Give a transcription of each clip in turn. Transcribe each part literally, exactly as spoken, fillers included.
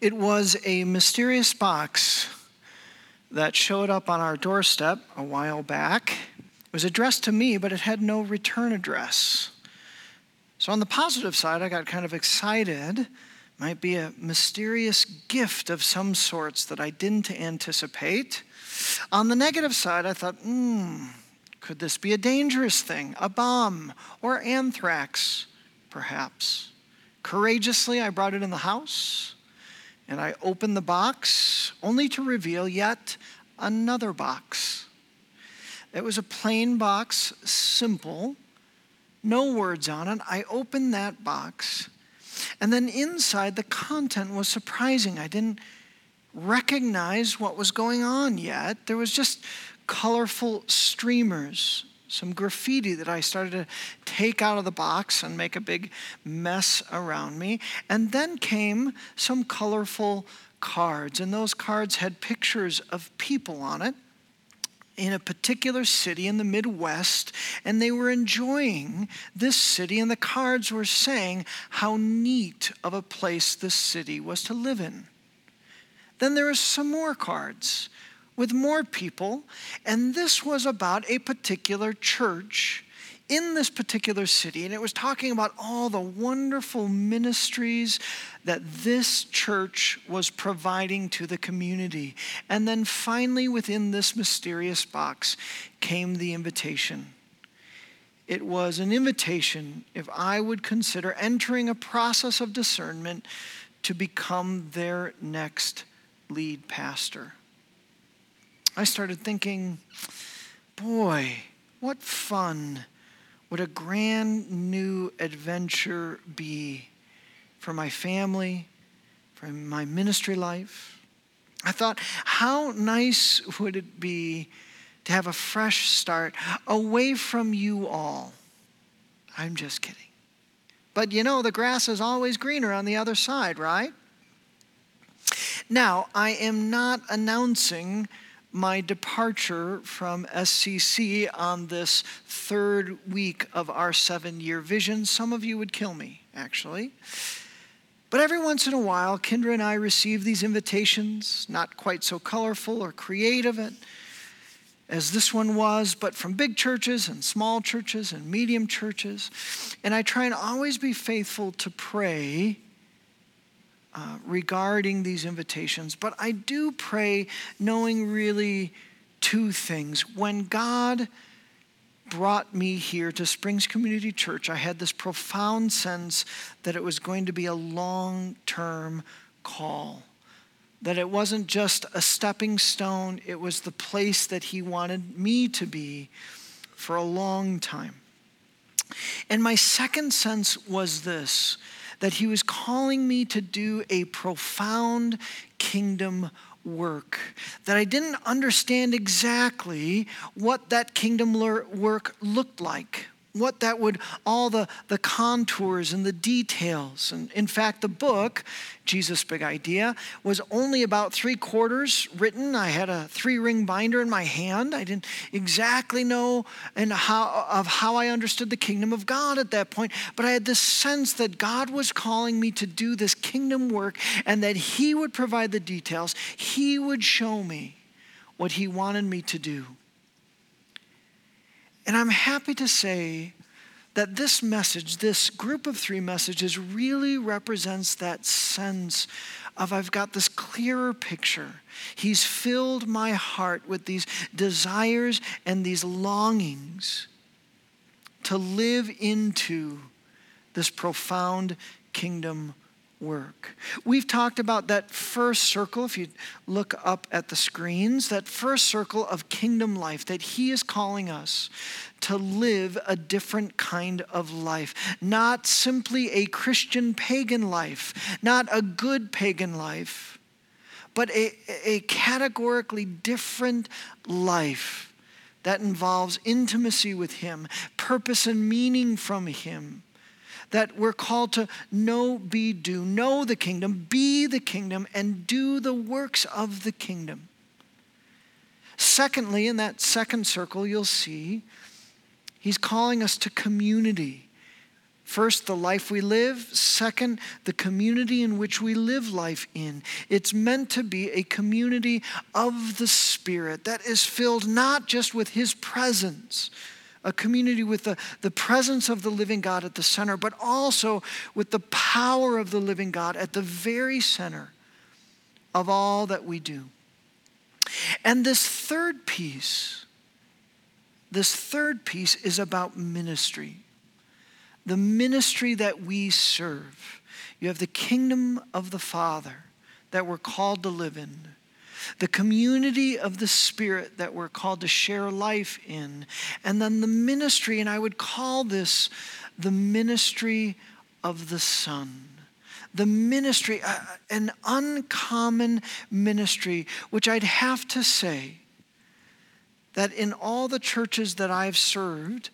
It was a mysterious box that showed up on our doorstep a while back. It was addressed to me, but it had no return address. So on the positive side, I got kind of excited. Might be a mysterious gift of some sorts that I didn't anticipate. On the negative side, I thought, hmm, could this be a dangerous thing? A bomb or anthrax, perhaps. Courageously, I brought it in the house, and I opened the box, only to reveal yet another box. It was a plain box, simple, no words on it. I opened that box, and then inside, the content was surprising. I didn't recognize what was going on yet. There was just colorful streamers, some graffiti that I started to take out of the box and make a big mess around me. And then came some colorful cards, and those cards had pictures of people on it in a particular city in the Midwest, and they were enjoying this city, and the cards were saying how neat of a place this city was to live in. Then there was some more cards with more people, and this was about a particular church in this particular city, and it was talking about all the wonderful ministries that this church was providing to the community. And then finally, within this mysterious box came the invitation. It was an invitation if I would consider entering a process of discernment to become their next lead pastor. I started thinking, boy, what fun would a grand new adventure be for my family, for my ministry life? I thought, how nice would it be to have a fresh start away from you all? I'm just kidding. But you know, the grass is always greener on the other side, right? Now, I am not announcing my departure from S C C on this third week of our seven-year vision. Some of you would kill me, actually. But every once in a while, Kendra and I receive these invitations, not quite so colorful or creative as this one was, but from big churches and small churches and medium churches. And I try and always be faithful to pray Uh, regarding these invitations, but I do pray knowing really two things. When God brought me here to Springs Community Church, I had this profound sense that it was going to be a long-term call, that it wasn't just a stepping stone, it was the place that He wanted me to be for a long time. And my second sense was this, that He was calling me to do a profound kingdom work, that I didn't understand exactly what that kingdom work looked like, what that would, all the, the contours and the details. And in fact, the book, Jesus' Big Idea, was only about three quarters written. I had a three-ring binder in my hand. I didn't exactly know and how of how I understood the kingdom of God at that point, but I had this sense that God was calling me to do this kingdom work and that He would provide the details. He would show me what He wanted me to do. And I'm happy to say that this message, this group of three messages, really represents that sense of I've got this clearer picture. He's filled my heart with these desires and these longings to live into this profound kingdom work. We've talked about that first circle, if you look up at the screens, that first circle of kingdom life, that He is calling us to live a different kind of life, not simply a Christian pagan life, not a good pagan life, but a, a categorically different life that involves intimacy with Him, purpose and meaning from Him, that we're called to know, be, do, know the kingdom, be the kingdom, and do the works of the kingdom. Secondly, in that second circle, you'll see He's calling us to community, First, the life we live. Second, the community in which we live life in. It's meant to be a community of the Spirit that is filled not just with His presence, a community with the, the presence of the living God at the center, but also with the power of the living God at the very center of all that we do. And this third piece, this third piece is about ministry. The ministry that we serve. You have the kingdom of the Father that we're called to live in. The community of the Spirit that we're called to share life in. And then the ministry, and I would call this the ministry of the Son. The ministry, uh, an uncommon ministry, which I'd have to say that in all the churches that I've served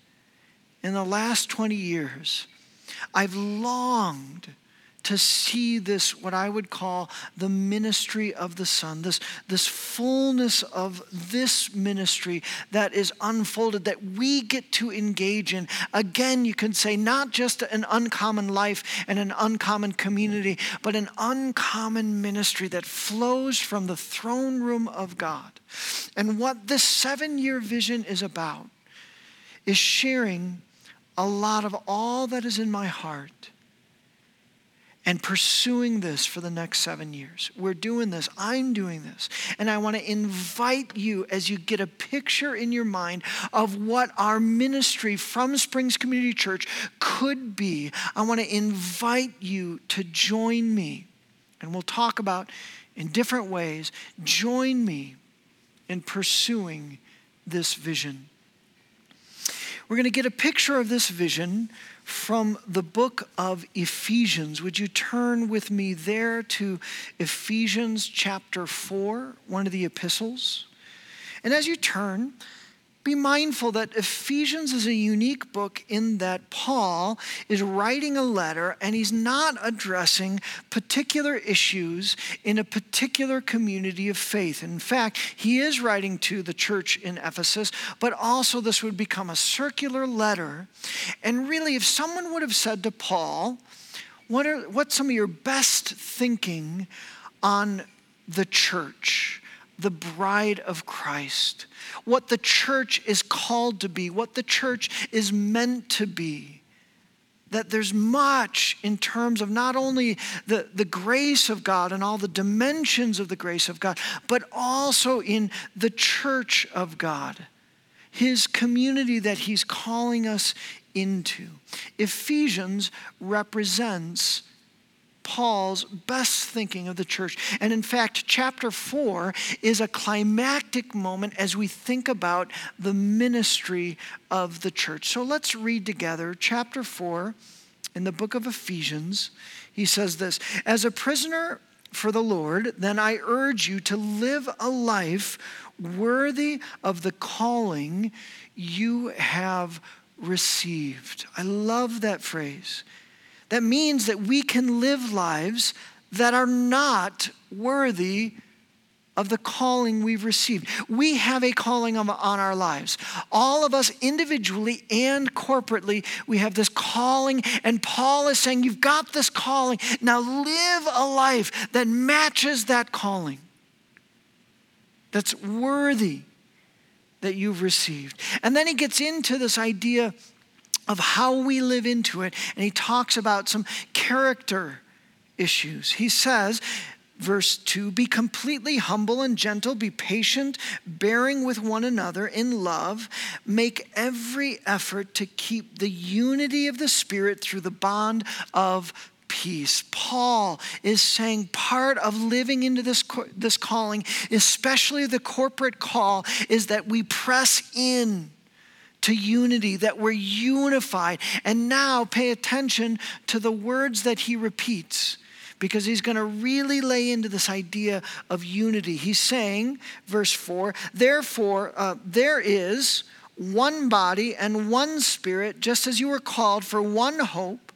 in the last twenty years, I've longed to see this, what I would call the ministry of the Son, this, this fullness of this ministry that is unfolded, that we get to engage in. Again, you can say not just an uncommon life and an uncommon community, but an uncommon ministry that flows from the throne room of God. And what this seven-year vision is about is sharing a lot of all that is in my heart and pursuing this for the next seven years. We're doing this. I'm doing this. And I want to invite you, as you get a picture in your mind of what our ministry from Springs Community Church could be, I want to invite you to join me. And we'll talk about in different ways. Join me in pursuing this vision. We're going to get a picture of this vision from the book of Ephesians. Would you turn with me there to Ephesians chapter four, one of the epistles? And as you turn, be mindful that Ephesians is a unique book in that Paul is writing a letter and he's not addressing particular issues in a particular community of faith. In fact, he is writing to the church in Ephesus, but also this would become a circular letter. And really, if someone would have said to Paul, what are, what's some of your best thinking on the church? The bride of Christ, what the church is called to be, what the church is meant to be. That there's much in terms of not only the, the grace of God and all the dimensions of the grace of God, but also in the church of God, His community that He's calling us into. Ephesians represents Paul's best thinking of the church. And in fact, chapter four is a climactic moment as we think about the ministry of the church. So let's read together chapter four in the book of Ephesians. He says this, "As a prisoner for the Lord, then I urge you to live a life worthy of the calling you have received." I love that phrase. That means that we can live lives that are not worthy of the calling we've received. We have a calling on our lives. All of us individually and corporately, we have this calling. And Paul is saying, you've got this calling. Now live a life that matches that calling. That's worthy that you've received. And then he gets into this idea of how we live into it. And he talks about some character issues. He says, verse two, "Be completely humble and gentle. Be patient, bearing with one another in love. Make every effort to keep the unity of the Spirit through the bond of peace." Paul is saying part of living into this, this calling, especially the corporate call, is that we press in to unity, that we're unified. And now pay attention to the words that he repeats, because he's going to really lay into this idea of unity. He's saying, verse four, therefore, uh, there is one body and one Spirit, just as you were called for one hope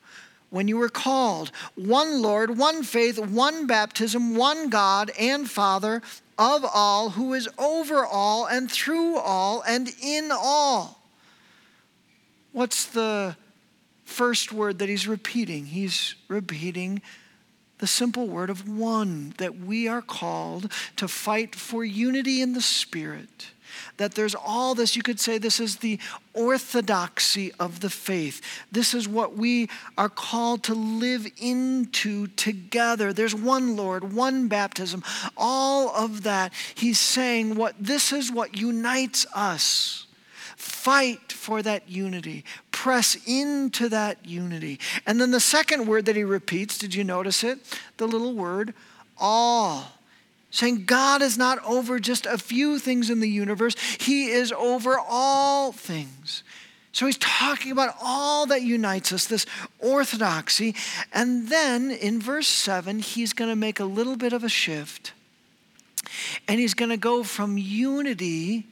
when you were called, one Lord, one faith, one baptism, one God and Father of all, who is over all and through all and in all. What's the first word that he's repeating. He's repeating the simple word of one, that we are called to fight for unity in the Spirit. That there's all this, you could say this is the orthodoxy of the faith. This is what we are called to live into together. There's one Lord, one baptism, all of that. He's saying what this is what unites us. Fight for that unity. Press into that unity. And then the second word that he repeats, did you notice it? The little word, all. Saying God is not over just a few things in the universe. He is over all things. So he's talking about all that unites us, this orthodoxy. And then in verse seven, he's going to make a little bit of a shift. And he's going to go from unity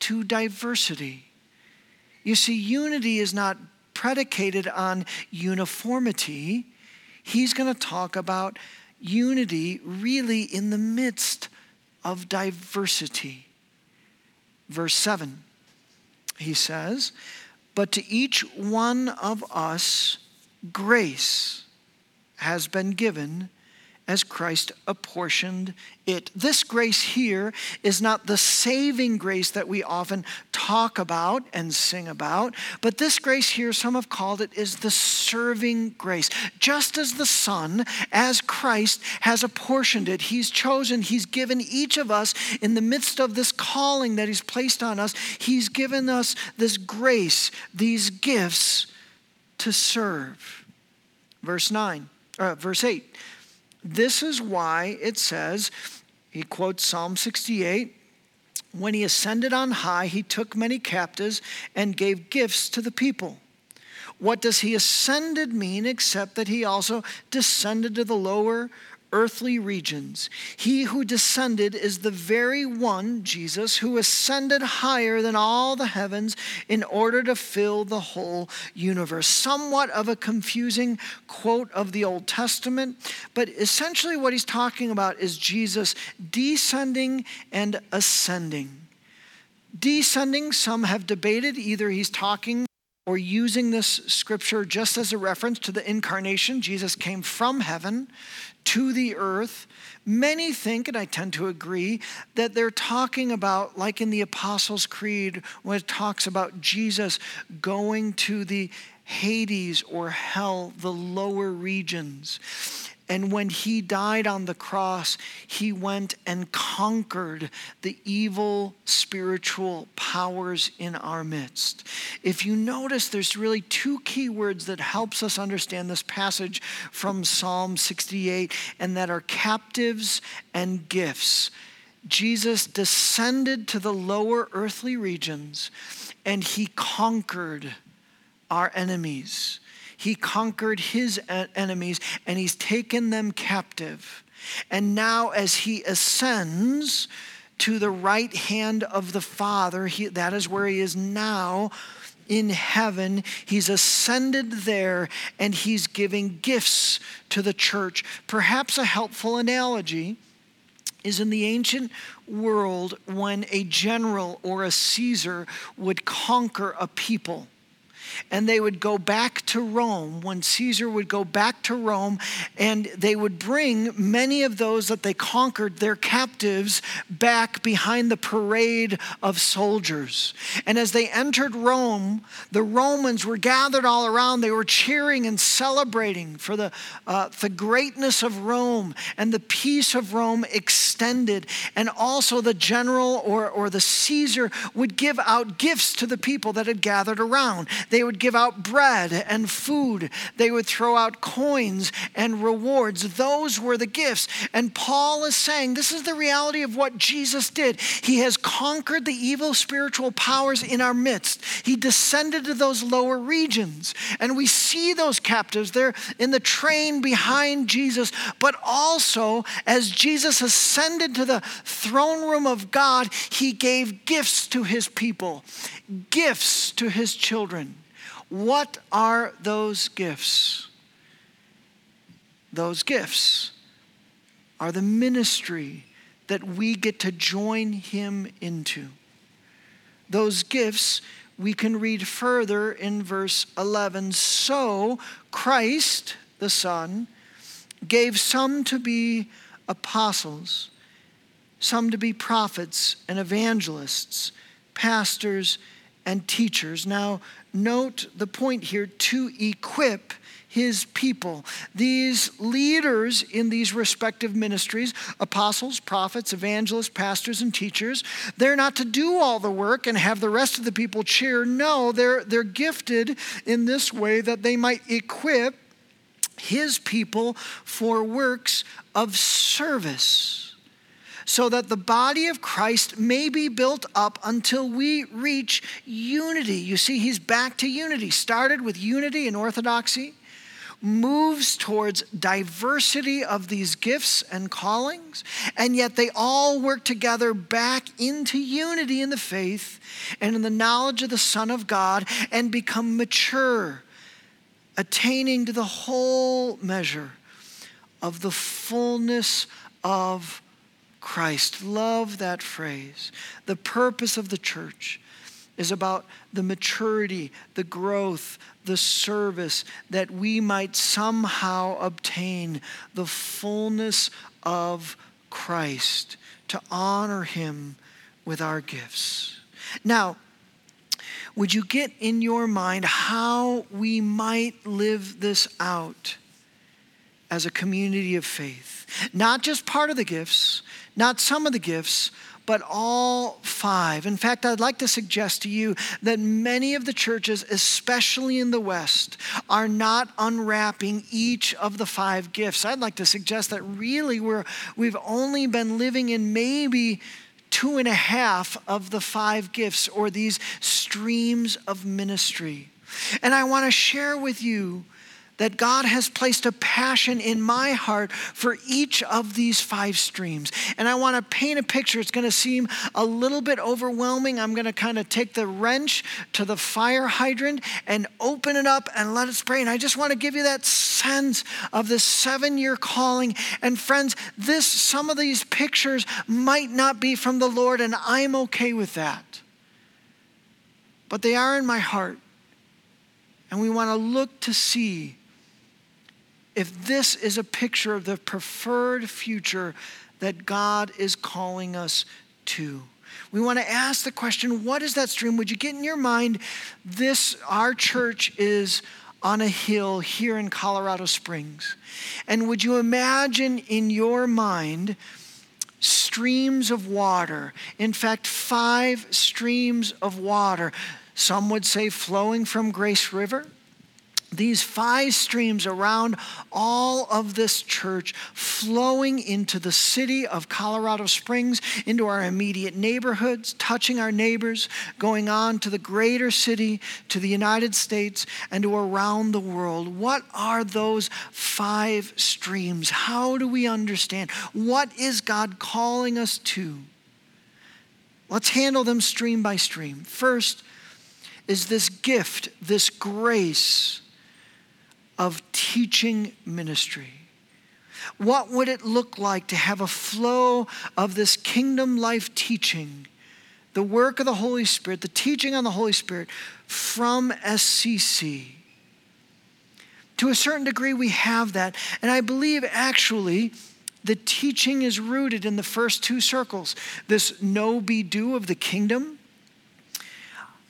to diversity. You see, unity is not predicated on uniformity. He's going to talk about unity really in the midst of diversity. Verse seven, he says, "But to each one of us grace has been given as Christ apportioned it." This grace here is not the saving grace that we often talk about and sing about, but this grace here, some have called it, is the serving grace. Just as the Son, as Christ, has apportioned it, He's chosen, He's given each of us in the midst of this calling that He's placed on us, He's given us this grace, these gifts to serve. Verse nine, uh, verse eight. This is why it says, he quotes Psalm sixty-eight, "When he ascended on high, he took many captives and gave gifts to the people. What does he ascended mean except that he also descended to the lower earthly regions? He who descended is the very one, Jesus, who ascended higher than all the heavens in order to fill the whole universe." Somewhat of a confusing quote of the Old Testament, but essentially what he's talking about is Jesus descending and ascending. Descending, some have debated, either he's talking or using this scripture just as a reference to the incarnation. Jesus came from heaven to the earth. Many think, and I tend to agree, that they're talking about, like in the Apostles Creed, when it talks about Jesus going to the Hades or hell, the lower regions. And when he died on the cross, he went and conquered the evil spiritual powers in our midst. If you notice, there's really two key words that helps us understand this passage from Psalm sixty-eight, and that are captives and gifts. Jesus descended to the lower earthly regions, and he conquered our enemies. He conquered his enemies, and he's taken them captive. And now as he ascends to the right hand of the Father, he, that is where he is now in heaven. He's ascended there, and he's giving gifts to the church. Perhaps a helpful analogy is in the ancient world when a general or a Caesar would conquer a people. And they would go back to Rome, when Caesar would go back to Rome, and they would bring many of those that they conquered, their captives, back behind the parade of soldiers. And as they entered Rome, the Romans were gathered all around. They were cheering and celebrating for the, uh, the greatness of Rome and the peace of Rome extended. And also the general or, or the Caesar would give out gifts to the people that had gathered around. They They would give out bread and food. They would throw out coins and rewards. Those were the gifts. And Paul is saying, this is the reality of what Jesus did. He has conquered the evil spiritual powers in our midst. He descended to those lower regions. And we see those captives there in the train behind Jesus. But also, as Jesus ascended to the throne room of God, he gave gifts to his people, gifts to his children. What are those gifts? Those gifts are the ministry that we get to join him into. Those gifts we can read further in verse eleven. So Christ, the Son, gave some to be apostles, some to be prophets and evangelists, pastors and teachers. Now, note the point here, to equip his people. These leaders in these respective ministries, apostles, prophets, evangelists, pastors, and teachers, they're not to do all the work and have the rest of the people cheer. No, they're, they're gifted in this way that they might equip his people for works of service, so that the body of Christ may be built up until we reach unity. You see, he's back to unity. Started with unity and orthodoxy, moves towards diversity of these gifts and callings, and yet they all work together back into unity in the faith and in the knowledge of the Son of God, and become mature, attaining to the whole measure of the fullness of Christ. Love that phrase. The purpose of the church is about the maturity, the growth, the service, that we might somehow obtain the fullness of Christ, to honor him with our gifts. Now, would you get in your mind how we might live this out as a community of faith? Not just part of the gifts, not some of the gifts, but all five. In fact, I'd like to suggest to you that many of the churches, especially in the West, are not unwrapping each of the five gifts. I'd like to suggest that really we're, we've only been living in maybe two and a half of the five gifts, or these streams of ministry. And I want to share with you that God has placed a passion in my heart for each of these five streams. And I want to paint a picture. It's going to seem a little bit overwhelming. I'm going to kind of take the wrench to the fire hydrant and open it up and let it spray. And I just want to give you that sense of this seven-year calling. And friends, this, some of these pictures might not be from the Lord, and I'm okay with that. But they are in my heart. And we want to look to see if this is a picture of the preferred future that God is calling us to. We want to ask the question, what is that stream? Would you get in your mind, this, our church is on a hill here in Colorado Springs. And would you imagine in your mind streams of water? In fact, five streams of water. Some would say flowing from Grace River. These five streams around all of this church, flowing into the city of Colorado Springs, into our immediate neighborhoods, touching our neighbors, going on to the greater city, to the United States, and to around the world. What are those five streams? How do we understand? What is God calling us to? Let's handle them stream by stream. First is this gift, this grace of teaching ministry. What would it look like to have a flow of this kingdom life teaching, the work of the Holy Spirit, the teaching on the Holy Spirit from S C C? To a certain degree, we have that. And I believe actually the teaching is rooted in the first two circles, this know-be-do of the kingdom.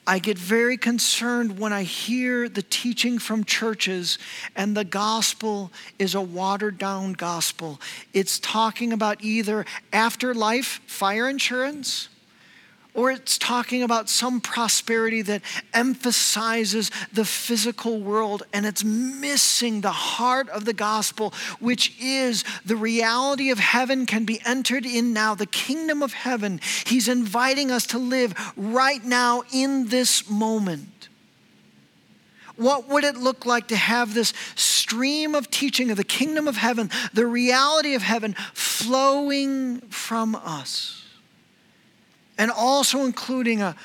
I get very concerned when I hear the teaching from churches and the gospel is a watered-down gospel. It's talking about either afterlife, fire insurance, or it's talking about some prosperity that emphasizes the physical world, and it's missing the heart of the gospel, which is the reality of heaven can be entered in now, the kingdom of heaven. He's inviting us to live right now in this moment. What would it look like to have this stream of teaching of the kingdom of heaven, the reality of heaven, flowing from us? And also including a,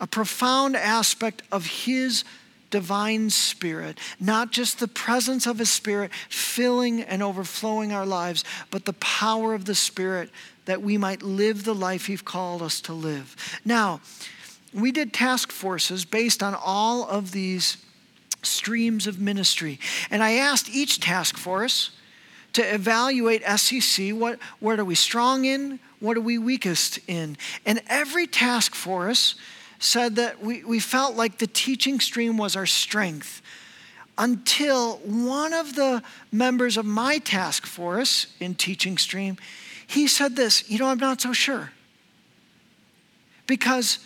a profound aspect of his divine spirit, not just the presence of his spirit filling and overflowing our lives, but the power of the spirit that we might live the life he's called us to live. Now, we did task forces based on all of these streams of ministry. And I asked each task force to evaluate S C C, what, what are we strong in? What are we weakest in? And every task force said that we, we felt like the teaching stream was our strength, until one of the members of my task force in teaching stream, he said this, you know, I'm not so sure. Because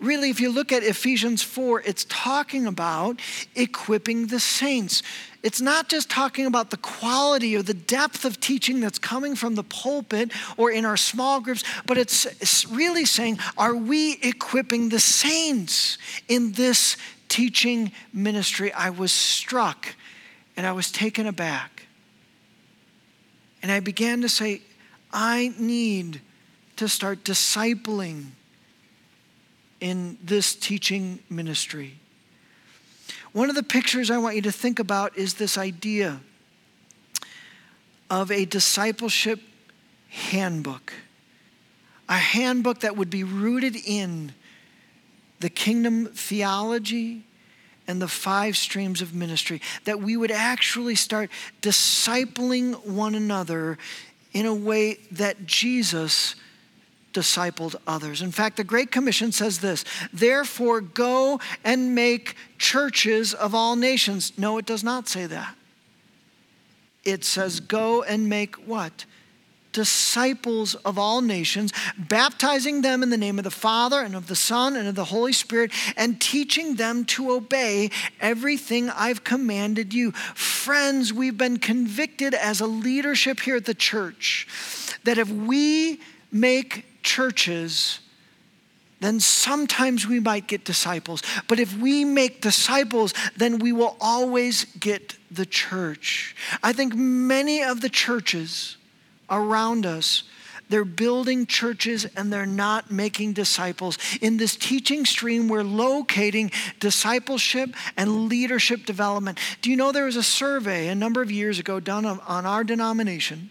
really, if you look at Ephesians four, it's talking about equipping the saints. It's not just talking about the quality or the depth of teaching that's coming from the pulpit or in our small groups, but it's, it's really saying, are we equipping the saints in this teaching ministry? I was struck and I was taken aback. And I began to say, I need to start discipling in this teaching ministry. One of the pictures I want you to think about is this idea of a discipleship handbook, a handbook that would be rooted in the kingdom theology and the five streams of ministry, that we would actually start discipling one another in a way that Jesus discipled others. In fact, the Great Commission says this, therefore go and make churches of all nations. No, it does not say that. It says go and make what? Disciples of all nations, baptizing them in the name of the Father and of the Son and of the Holy Spirit, and teaching them to obey everything I've commanded you. Friends, we've been convicted as a leadership here at the church that if we make churches, then sometimes we might get disciples. But if we make disciples, then we will always get the church. I think many of the churches around us, they're building churches and they're not making disciples. In this teaching stream, we're locating discipleship and leadership development. Do you know there was a survey a number of years ago done on our denomination?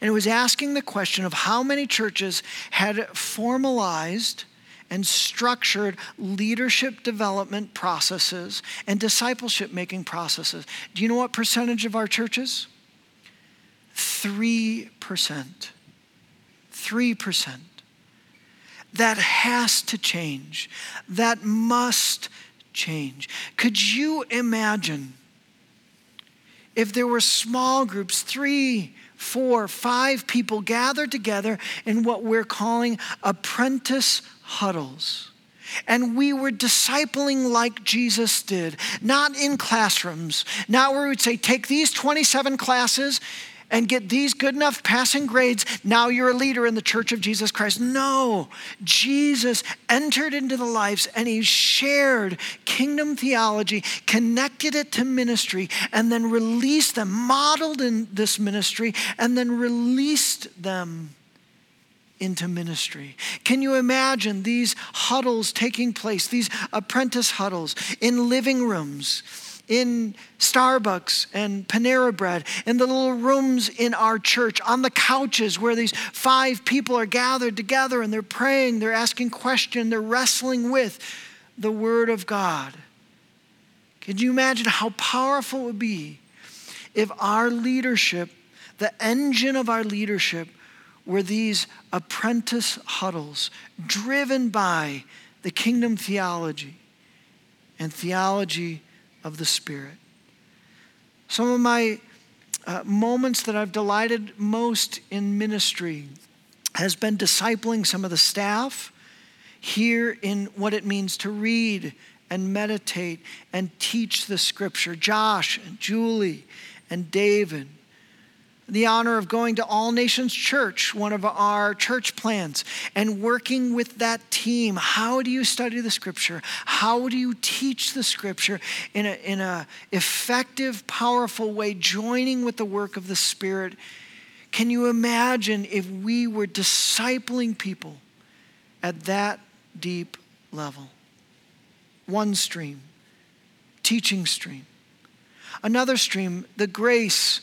And it was asking the question of how many churches had formalized and structured leadership development processes and discipleship making processes. Do you know what percentage of our churches? Three percent. Three percent. That has to change. That must change. Could you imagine if there were small groups, three four, five people gathered together in what we're calling apprentice huddles. And we were discipling like Jesus did, not in classrooms, not where we'd say, take these twenty-seven classes and get these good enough passing grades, now you're a leader in the Church of Jesus Christ. No, Jesus entered into the lives and he shared kingdom theology, connected it to ministry, and then released them, modeled in this ministry, and then released them into ministry. Can you imagine these huddles taking place, these apprentice huddles in living rooms, in Starbucks and Panera Bread, in the little rooms in our church, on the couches where these five people are gathered together and they're praying, they're asking questions, they're wrestling with the Word of God. Could you imagine how powerful it would be if our leadership, the engine of our leadership, were these apprentice huddles driven by the kingdom theology and theology of the Spirit. Some of my uh, moments that I've delighted most in ministry has been discipling some of the staff here in what it means to read and meditate and teach the scripture. Josh and Julie and David. The honor of going to All Nations Church, one of our church plans, and working with that team. How do you study the scripture? How do you teach the scripture in a, in a effective, powerful way, joining with the work of the Spirit? Can you imagine if we were discipling people at that deep level? One stream, teaching stream. Another stream, the grace,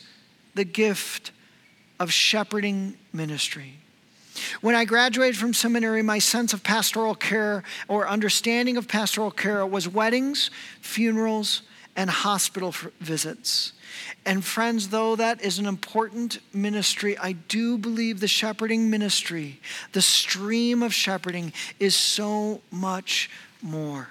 the gift of shepherding ministry. When I graduated from seminary, my sense of pastoral care or understanding of pastoral care was weddings, funerals, and hospital visits. And friends, though that is an important ministry, I do believe the shepherding ministry, the stream of shepherding, is so much more.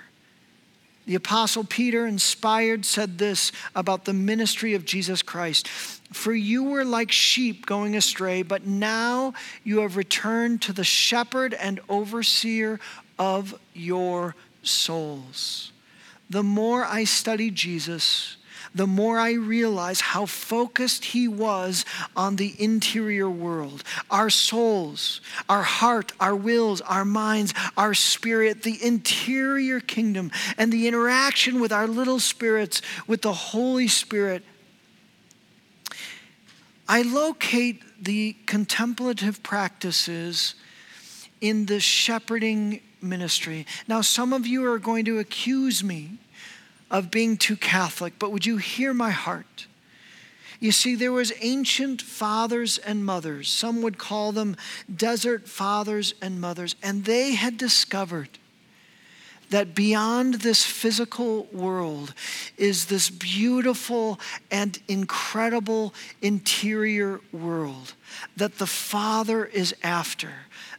The Apostle Peter, inspired, said this about the ministry of Jesus Christ. For you were like sheep going astray, but now you have returned to the shepherd and overseer of your souls. The more I study Jesus, the more I realize how focused he was on the interior world, our souls, our heart, our wills, our minds, our spirit, the interior kingdom, and the interaction with our little spirits, with the Holy Spirit. I locate the contemplative practices in the shepherding ministry. Now, some of you are going to accuse me of being too Catholic, but would you hear my heart? You see, there was ancient fathers and mothers. Some would call them desert fathers and mothers. And they had discovered that beyond this physical world is this beautiful and incredible interior world that the Father is after.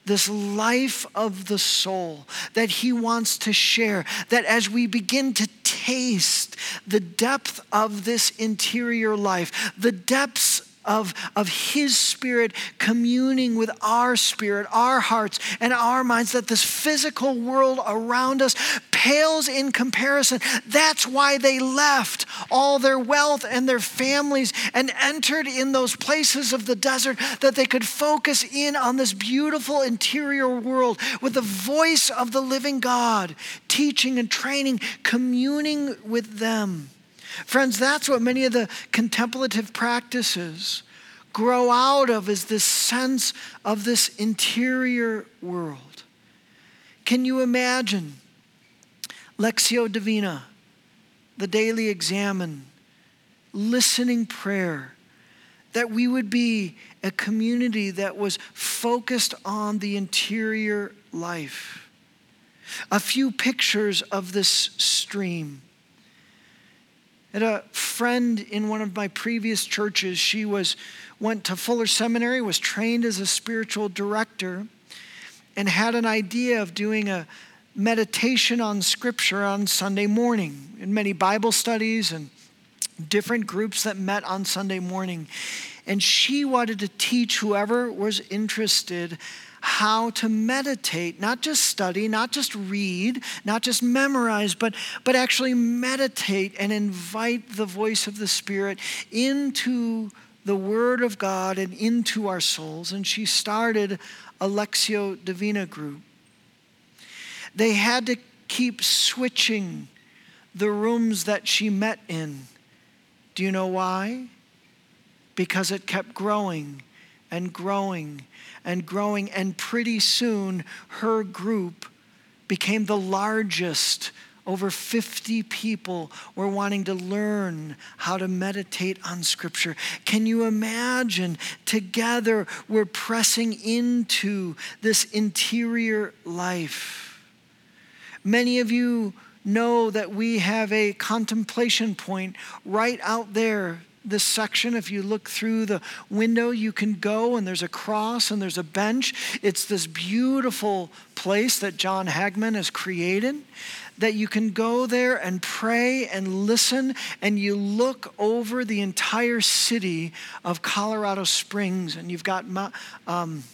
This life of the soul that he wants to share, that as we begin to taste the depth of this interior life, the depths of, of his spirit communing with our spirit, our hearts, and our minds, that this physical world around us pales in comparison. That's why they left all their wealth and their families and entered in those places of the desert that they could focus in on this beautiful interior world with the voice of the living God, teaching and training, communing with them. Friends, that's what many of the contemplative practices grow out of, is this sense of this interior world. Can you imagine Lectio Divina, the daily examen, listening prayer, that we would be a community that was focused on the interior life? A few pictures of this stream. And a friend in one of my previous churches, she was went to Fuller Seminary, was trained as a spiritual director, and had an idea of doing a meditation on Scripture on Sunday morning, in many Bible studies and different groups that met on Sunday morning. And she wanted to teach whoever was interested how to meditate, not just study, not just read, not just memorize, but, but actually meditate and invite the voice of the Spirit into the Word of God and into our souls. And she started a Lectio Divina group. They had to keep switching the rooms that she met in. Do you know why? Because it kept growing and growing and growing, and pretty soon her group became the largest. Over fifty people were wanting to learn how to meditate on Scripture. Can you imagine? Together we're pressing into this interior life. Many of you know that we have a contemplation point right out there. This section, if you look through the window, you can go, and there's a cross and there's a bench. It's this beautiful place that John Hagman has created, that you can go there and pray and listen, and you look over the entire city of Colorado Springs, and you've got um,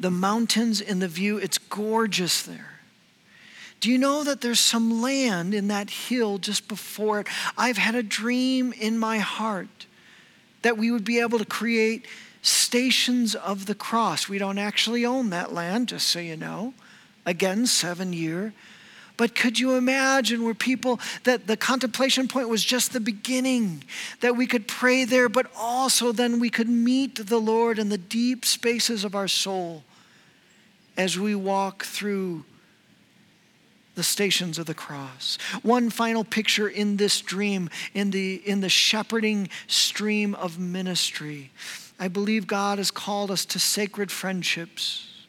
the mountains in the view. It's gorgeous there. Do you know that there's some land in that hill just before it? I've had a dream in my heart that we would be able to create stations of the cross. We don't actually own that land, just so you know. Again, seven year. But could you imagine where people, that the contemplation point was just the beginning, that we could pray there, but also then we could meet the Lord in the deep spaces of our soul as we walk through the stations of the cross. One final picture in this dream, in the, in the shepherding stream of ministry. I believe God has called us to sacred friendships.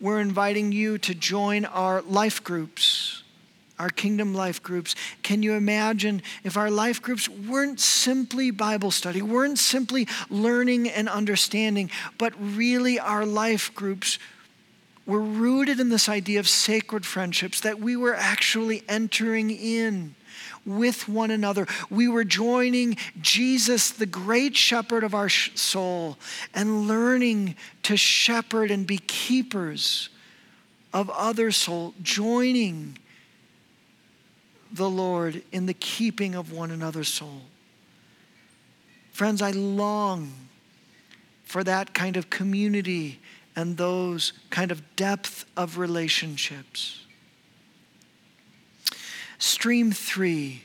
we're inviting you to join our life groups, our kingdom life groups. Can you imagine if our life groups weren't simply Bible study, weren't simply learning and understanding, but really our life groups were rooted in this idea of sacred friendships, that we were actually entering in with one another. We were joining Jesus, the great shepherd of our soul, and learning to shepherd and be keepers of other soul, joining the Lord in the keeping of one another's soul. Friends, I long for that kind of community and those kind of depth of relationships. Stream three,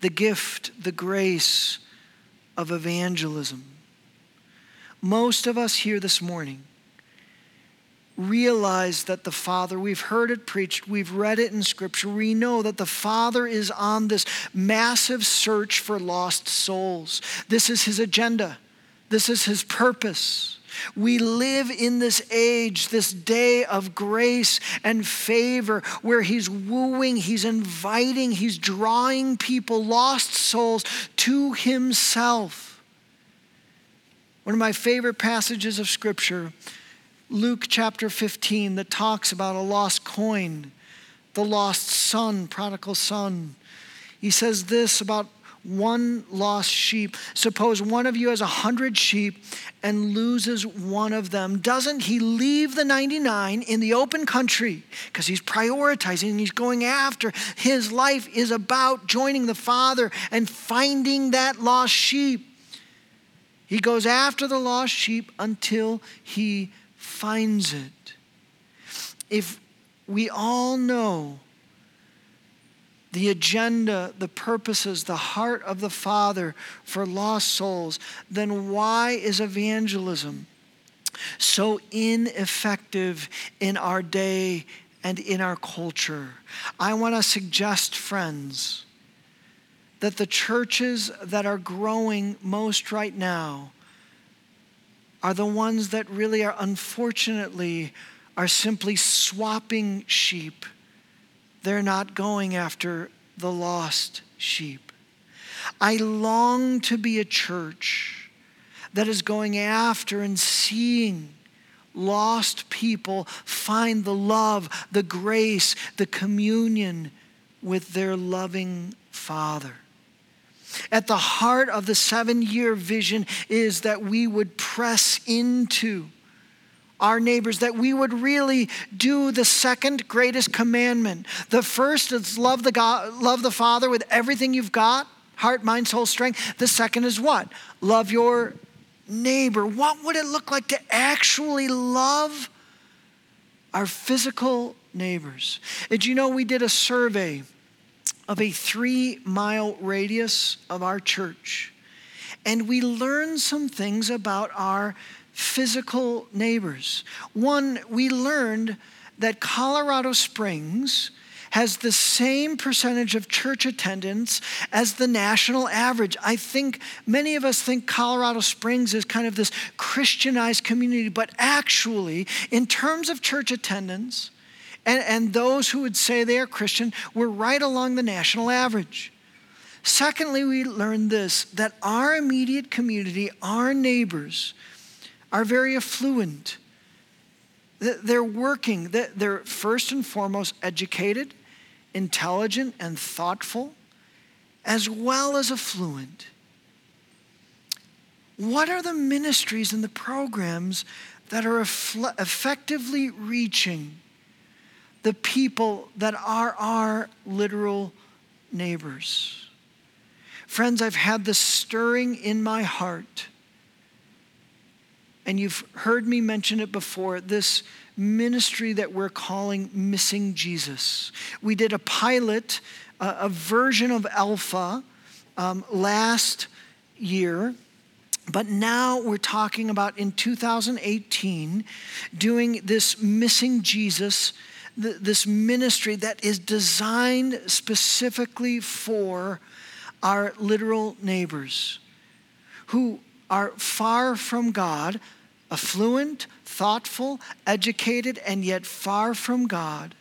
the gift, the grace of evangelism. Most of us here this morning realize that the Father, we've heard it preached, we've read it in Scripture, we know that the Father is on this massive search for lost souls. This is his agenda. This is his purpose. We live in this age, this day of grace and favor where he's wooing, he's inviting, he's drawing people, lost souls, to himself. One of my favorite passages of Scripture, Luke chapter fifteen, that talks about a lost coin, the lost son, prodigal son. He says this about one lost sheep. Suppose one of you has a hundred sheep and loses one of them. Doesn't he leave the ninety-nine in the open country? Because he's prioritizing, he's going after. His life is about joining the Father and finding that lost sheep. He goes after the lost sheep until he finds it. If we all know the agenda, the purposes, the heart of the Father for lost souls, then why is evangelism so ineffective in our day and in our culture? I want to suggest, friends, that the churches that are growing most right now are the ones that really are, unfortunately, are simply swapping sheep. They're not going after the lost sheep. I long to be a church that is going after and seeing lost people find the love, the grace, the communion with their loving Father. At the heart of the seven-year vision is that we would press into our neighbors, that we would really do the second greatest commandment. The first is love the God, love the Father with everything you've got, heart, mind, soul, strength. The second is what? Love your neighbor. What would it look like to actually love our physical neighbors? Did you know we did a survey of a three-mile radius of our church, and we learned some things about our physical neighbors. One, we learned that Colorado Springs has the same percentage of church attendance as the national average. I think many of us think Colorado Springs is kind of this Christianized community, but actually, in terms of church attendance, and, and those who would say they are Christian, we're right along the national average. Secondly, we learned this, that our immediate community, our neighbors, are very affluent. They're working. They're first and foremost educated, intelligent, and thoughtful, as well as affluent. What are the ministries and the programs that are effectively reaching the people that are our literal neighbors? Friends, I've had this stirring in my heart, and you've heard me mention it before, this ministry that we're calling Missing Jesus. We did a pilot, uh, a version of Alpha um, last year, but now we're talking about in two thousand eighteen doing this Missing Jesus, th- this ministry that is designed specifically for our literal neighbors who are far from God, affluent, thoughtful, educated, and yet far from God,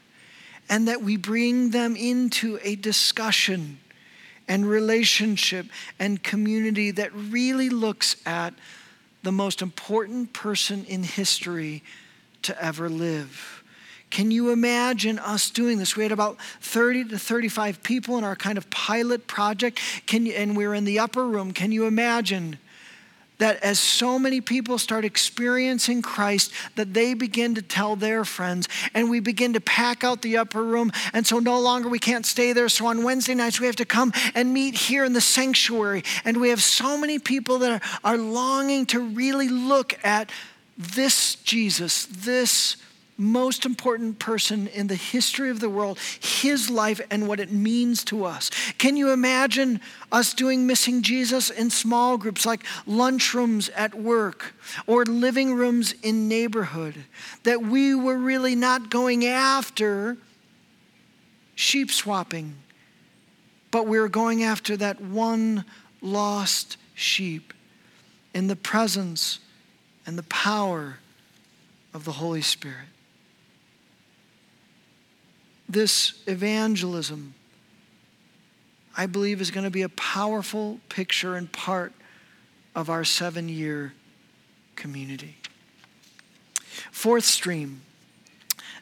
and that we bring them into a discussion and relationship and community that really looks at the most important person in history to ever live. Can you imagine us doing this? We had about thirty to thirty-five people in our kind of pilot project, Can you, and we were in the upper room. Can you imagine that as so many people start experiencing Christ, that they begin to tell their friends, and we begin to pack out the upper room, and so no longer we can't stay there, so on Wednesday nights we have to come and meet here in the sanctuary, and we have so many people that are, are longing to really look at this Jesus, this most important person in the history of the world, his life and what it means to us. Can you imagine us doing Missing Jesus in small groups like lunchrooms at work or living rooms in neighborhood? That we were really not going after sheep swapping, but we were going after that one lost sheep in the presence and the power of the Holy Spirit. This evangelism, I believe, is going to be a powerful picture and part of our seven-year community. Fourth stream,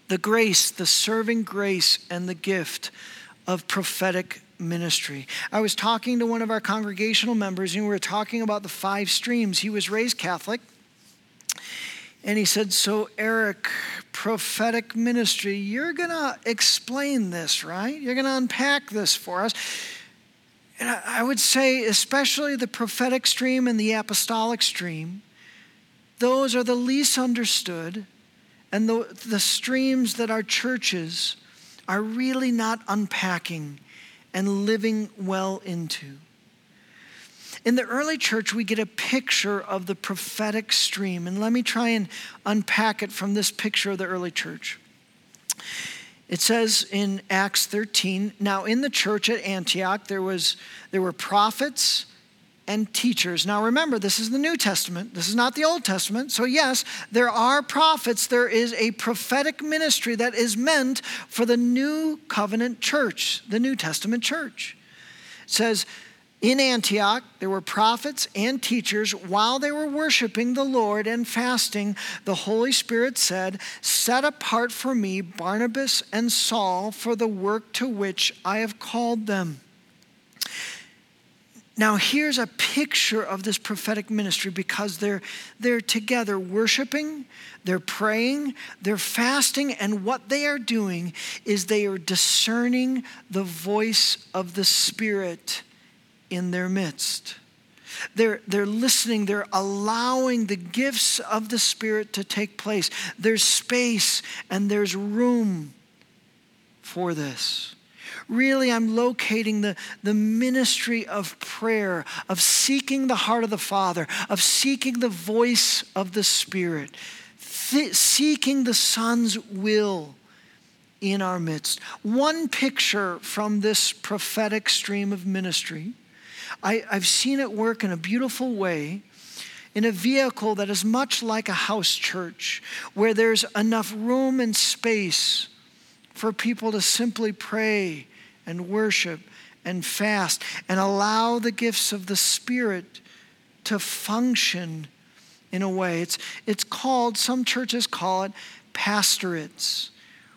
the grace, the serving grace and the gift of prophetic ministry. I was talking to one of our congregational members, and we were talking about the five streams. He was raised Catholic. And he said, so Eric, prophetic ministry, you're going to explain this, right? You're going to unpack this for us. And I would say, especially the prophetic stream and the apostolic stream, those are the least understood, and the, the streams that our churches are really not unpacking and living well into. In the early church, we get a picture of the prophetic stream. And let me try and unpack it from this picture of the early church. It says in Acts thirteen, now in the church at Antioch, there was there were prophets and teachers. Now remember, this is the New Testament. This is not the Old Testament. So yes, there are prophets. There is a prophetic ministry that is meant for the New Covenant church, the New Testament church. It says, in Antioch, there were prophets and teachers. While they were worshiping the Lord and fasting, the Holy Spirit said, set apart for me Barnabas and Saul for the work to which I have called them. Now here's a picture of this prophetic ministry, because they're, they're together worshiping, they're praying, they're fasting, and what they are doing is they are discerning the voice of the Spirit in their midst. They're, they're listening. They're allowing the gifts of the Spirit to take place. There's space and there's room for this. Really, I'm locating the, the ministry of prayer, of seeking the heart of the Father, of seeking the voice of the Spirit, th- seeking the Son's will in our midst. One picture from this prophetic stream of ministry, I, I've seen it work in a beautiful way in a vehicle that is much like a house church, where there's enough room and space for people to simply pray and worship and fast and allow the gifts of the Spirit to function in a way. It's, it's called, some churches call it pastorates,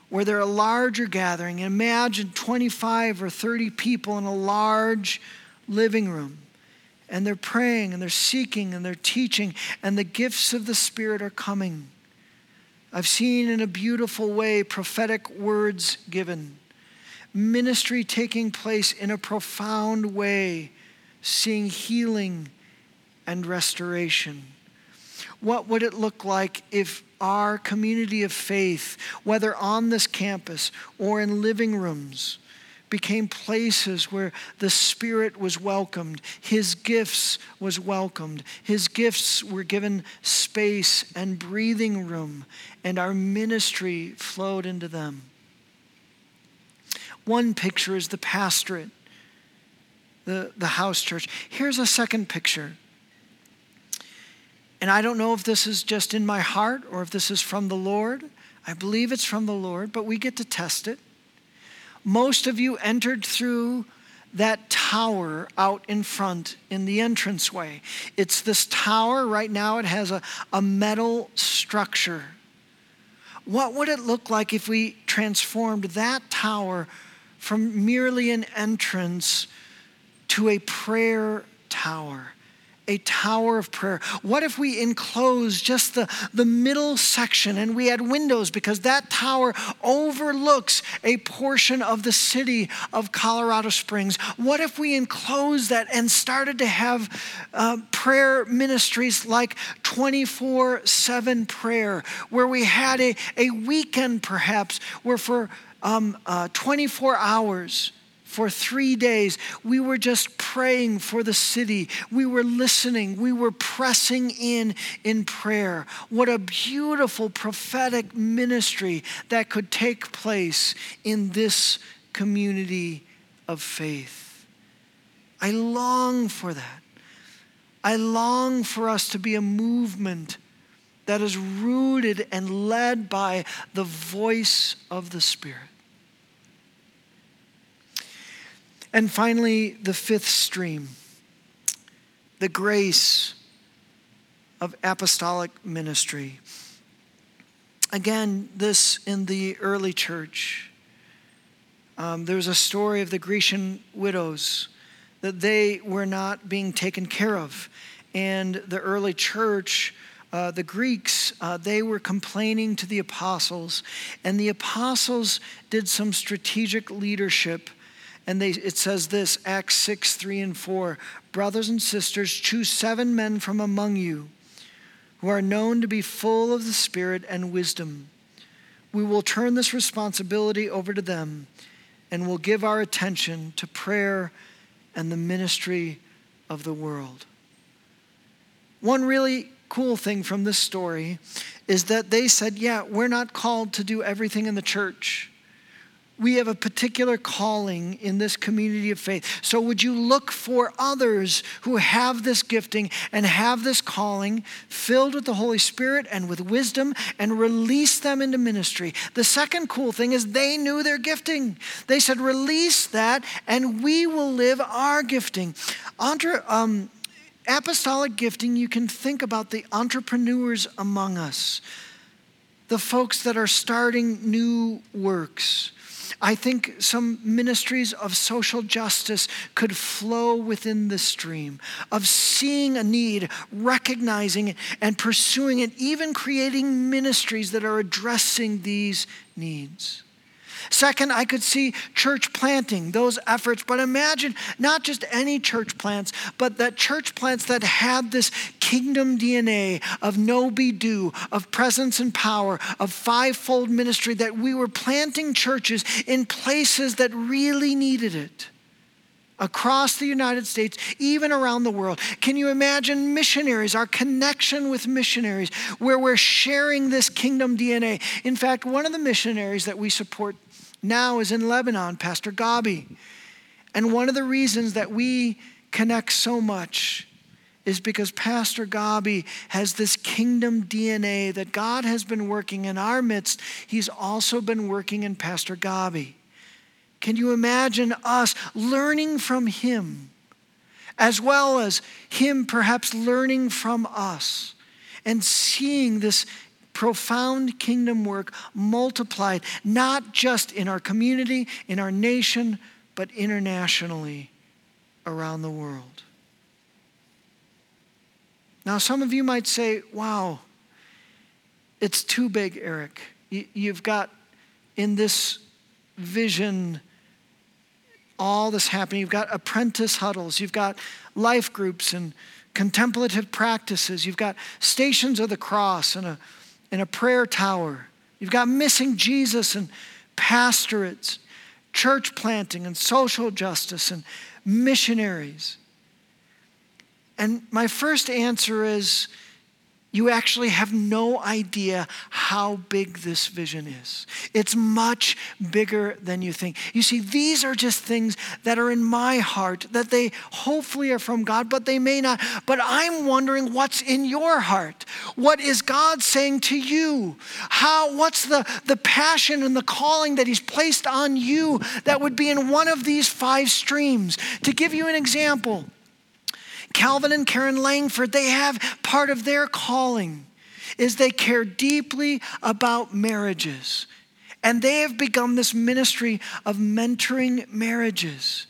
where they're a larger gathering. Imagine twenty-five or thirty people in a large living room, and they're praying and they're seeking and they're teaching, and the gifts of the Spirit are coming. I've seen in a beautiful way prophetic words given, ministry taking place in a profound way, seeing healing and restoration. What would it look like if our community of faith, whether on this campus or in living rooms, became places where the Spirit was welcomed, his gifts was welcomed, his gifts were given space and breathing room, and our ministry flowed into them? One picture is the pastorate, the, the house church. Here's a second picture. And I don't know if this is just in my heart or if this is from the Lord. I believe it's from the Lord, but we get to test it. Most of you entered through that tower out in front in the entranceway. It's this tower. Right now it has a, a metal structure. What would it look like if we transformed that tower from merely an entrance to a prayer tower? A tower of prayer. What if we enclosed just the, the middle section and we had windows, because that tower overlooks a portion of the city of Colorado Springs? What if we enclosed that and started to have uh, prayer ministries like twenty-four seven prayer, where we had a, a weekend perhaps where for um, uh, twenty-four hours, for three days, we were just praying for the city. We were listening. We were pressing in in prayer. What a beautiful prophetic ministry that could take place in this community of faith. I long for that. I long for us to be a movement that is rooted and led by the voice of the Spirit. And finally, the fifth stream, the grace of apostolic ministry. Again, this in the early church. Um, there's a story of the Grecian widows, that they were not being taken care of. And the early church, uh, the Greeks, uh, they were complaining to the apostles. And the apostles did some strategic leadership. And they, it says this, Acts six, three and four, brothers and sisters, choose seven men from among you who are known to be full of the Spirit and wisdom. We will turn this responsibility over to them and will give our attention to prayer and the ministry of the world. One really cool thing from this story is that they said, yeah, we're not called to do everything in the church. We have a particular calling in this community of faith. So would you look for others who have this gifting and have this calling, filled with the Holy Spirit and with wisdom, and release them into ministry? The second cool thing is they knew their gifting. They said, release that and we will live our gifting. Entre, um, apostolic gifting, you can think about the entrepreneurs among us, the folks that are starting new works. I think some ministries of social justice could flow within this stream of seeing a need, recognizing it, and pursuing it, even creating ministries that are addressing these needs. Second, I could see church planting, those efforts, but imagine not just any church plants, but that church plants that had this kingdom D N A of no be do, of presence and power, of fivefold ministry, that we were planting churches in places that really needed it. Across the United States, even around the world. Can you imagine missionaries, our connection with missionaries, where we're sharing this kingdom D N A? In fact, one of the missionaries that we support now is in Lebanon, Pastor Gabi. And one of the reasons that we connect so much is because Pastor Gabi has this kingdom D N A that God has been working in our midst. He's also been working in Pastor Gabi. Can you imagine us learning from him, as well as him perhaps learning from us, and seeing this profound kingdom work multiplied, not just in our community, in our nation, but internationally around the world? Now, some of you might say, wow, it's too big, Eric. You've got in this vision all this happening. You've got apprentice huddles. You've got life groups and contemplative practices. You've got stations of the cross and a, and a prayer tower. You've got missing Jesus and pastorates, church planting and social justice and missionaries. And my first answer is, You actually have no idea how big this vision is. It's much bigger than you think. You see, these are just things that are in my heart, that they hopefully are from God, but they may not. But I'm wondering what's in your heart. What is God saying to you? How? What's the, the passion and the calling that he's placed on you that would be in one of these five streams? To give you an example, Calvin and Karen Langford, they have part of their calling is they care deeply about marriages. And they have begun this ministry of mentoring marriages.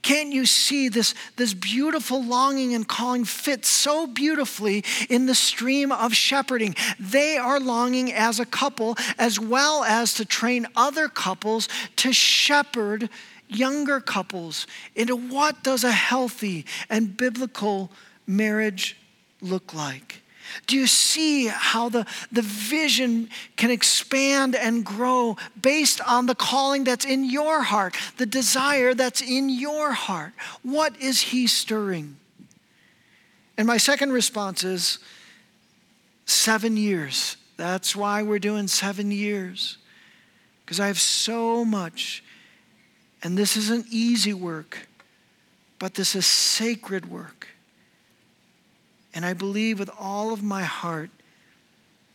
Can't you see this, this beautiful longing and calling fits so beautifully in the stream of shepherding? They are longing as a couple as well as to train other couples to shepherd younger couples into what does a healthy and biblical marriage look like? Do you see how the, the vision can expand and grow based on the calling that's in your heart, the desire that's in your heart? What is he stirring? And my second response is seven years. That's why we're doing seven years. Because I have so much. And this isn't easy work, but this is sacred work. And I believe with all of my heart,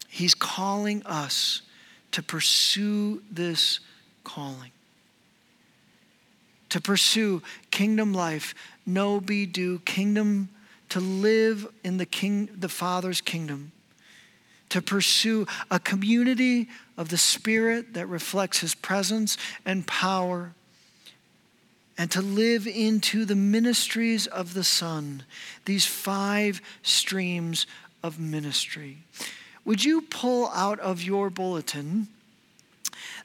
he's calling us to pursue this calling. To pursue kingdom life, no be do, kingdom, to live in the king, the Father's kingdom. To pursue a community of the Spirit that reflects his presence and power, and to live into the ministries of the Son, these five streams of ministry. Would you pull out of your bulletin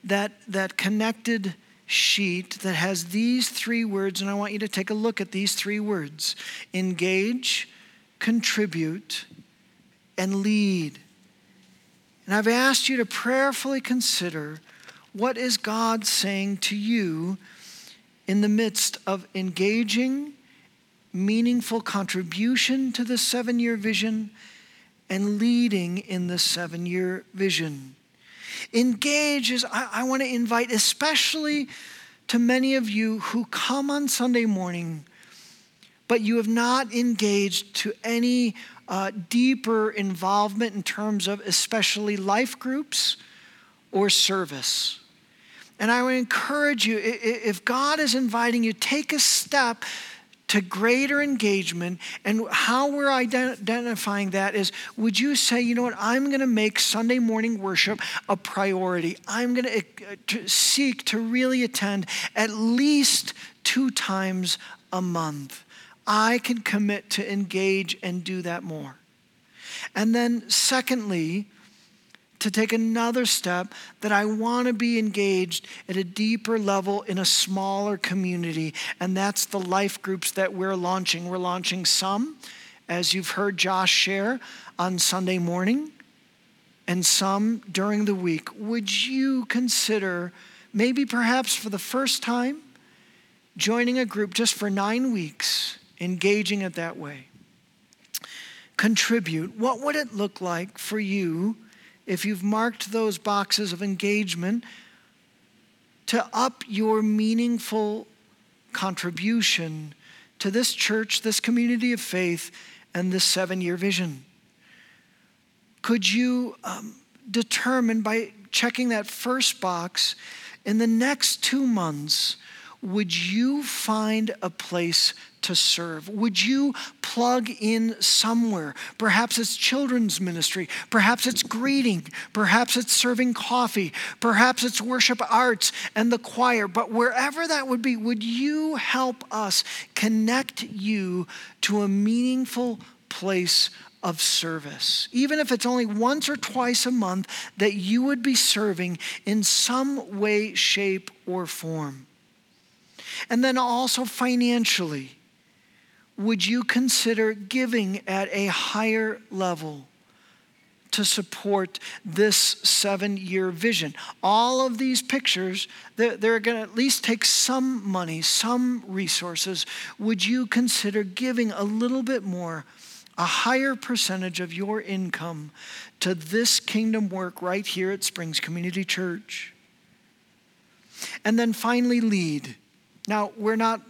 that, that connected sheet that has these three words, and I want you to take a look at these three words. Engage, contribute, and lead. And I've asked you to prayerfully consider what is God saying to you in the midst of engaging, meaningful contribution to the seven-year vision and leading in the seven-year vision. Engage is, I, I want to invite, especially to many of you who come on Sunday morning, but you have not engaged to any uh, deeper involvement in terms of especially life groups or service. And I would encourage you, if God is inviting you, take a step to greater engagement. And how we're identifying that is, would you say, you know what, I'm going to make Sunday morning worship a priority. I'm going to seek to really attend at least two times a month. I can commit to engage and do that more. And then secondly, to take another step that I want to be engaged at a deeper level in a smaller community. And that's the life groups that we're launching. We're launching some, as you've heard Josh share, on Sunday morning and some during the week. Would you consider, maybe perhaps for the first time, joining a group just for nine weeks, engaging it that way? Contribute. What would it look like for you if you've marked those boxes of engagement to up your meaningful contribution to this church, this community of faith, and this seven-year vision? Could you um, determine by checking that first box, in the next two months, would you find a place to serve? Would you plug in somewhere? Perhaps it's children's ministry. Perhaps it's greeting. Perhaps it's serving coffee. Perhaps it's worship arts and the choir. But wherever that would be, would you help us connect you to a meaningful place of service? Even if it's only once or twice a month that you would be serving in some way, shape, or form. And then also financially, would you consider giving at a higher level to support this seven-year vision? All of these pictures, they're, they're going to at least take some money, some resources. Would you consider giving a little bit more a higher percentage of your income to this kingdom work right here at Springs Community Church. And then finally, lead. Now, we're not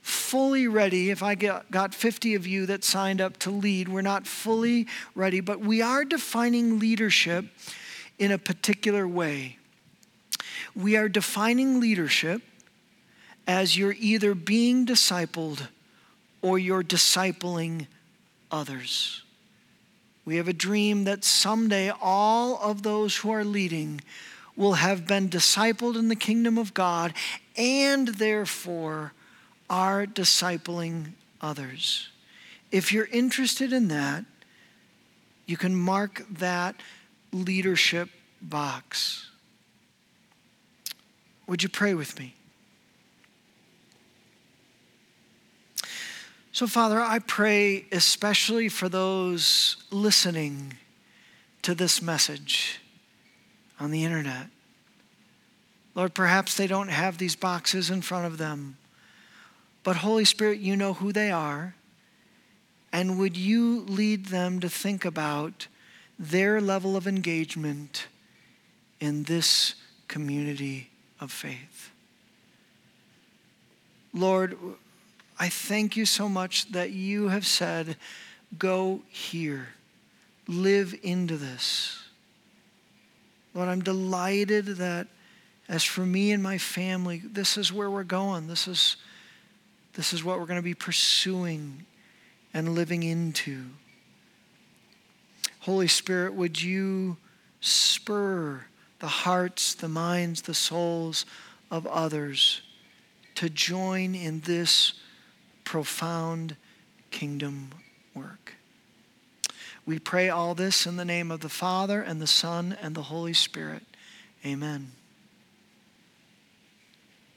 fully ready. If I got fifty of you that signed up to lead, we're not fully ready, but we are defining leadership in a particular way. We are defining leadership as you're either being discipled or you're discipling others. We have a dream that someday all of those who are leading will have been discipled in the kingdom of God and therefore are discipling others. If you're interested in that, you can mark that leadership box. Would you pray with me? So, Father, I pray especially for those listening to this message on the internet. Lord, perhaps they don't have these boxes in front of them, but Holy Spirit, you know who they are, and would you lead them to think about their level of engagement in this community of faith? Lord, I thank you so much that you have said, go here, live into this. Lord, I'm delighted that as for me and my family, this is where we're going. This is, this is what we're going to be pursuing and living into. Holy Spirit, would you spur the hearts, the minds, the souls of others to join in this profound kingdom work. We pray all this in the name of the Father and the Son and the Holy Spirit. Amen.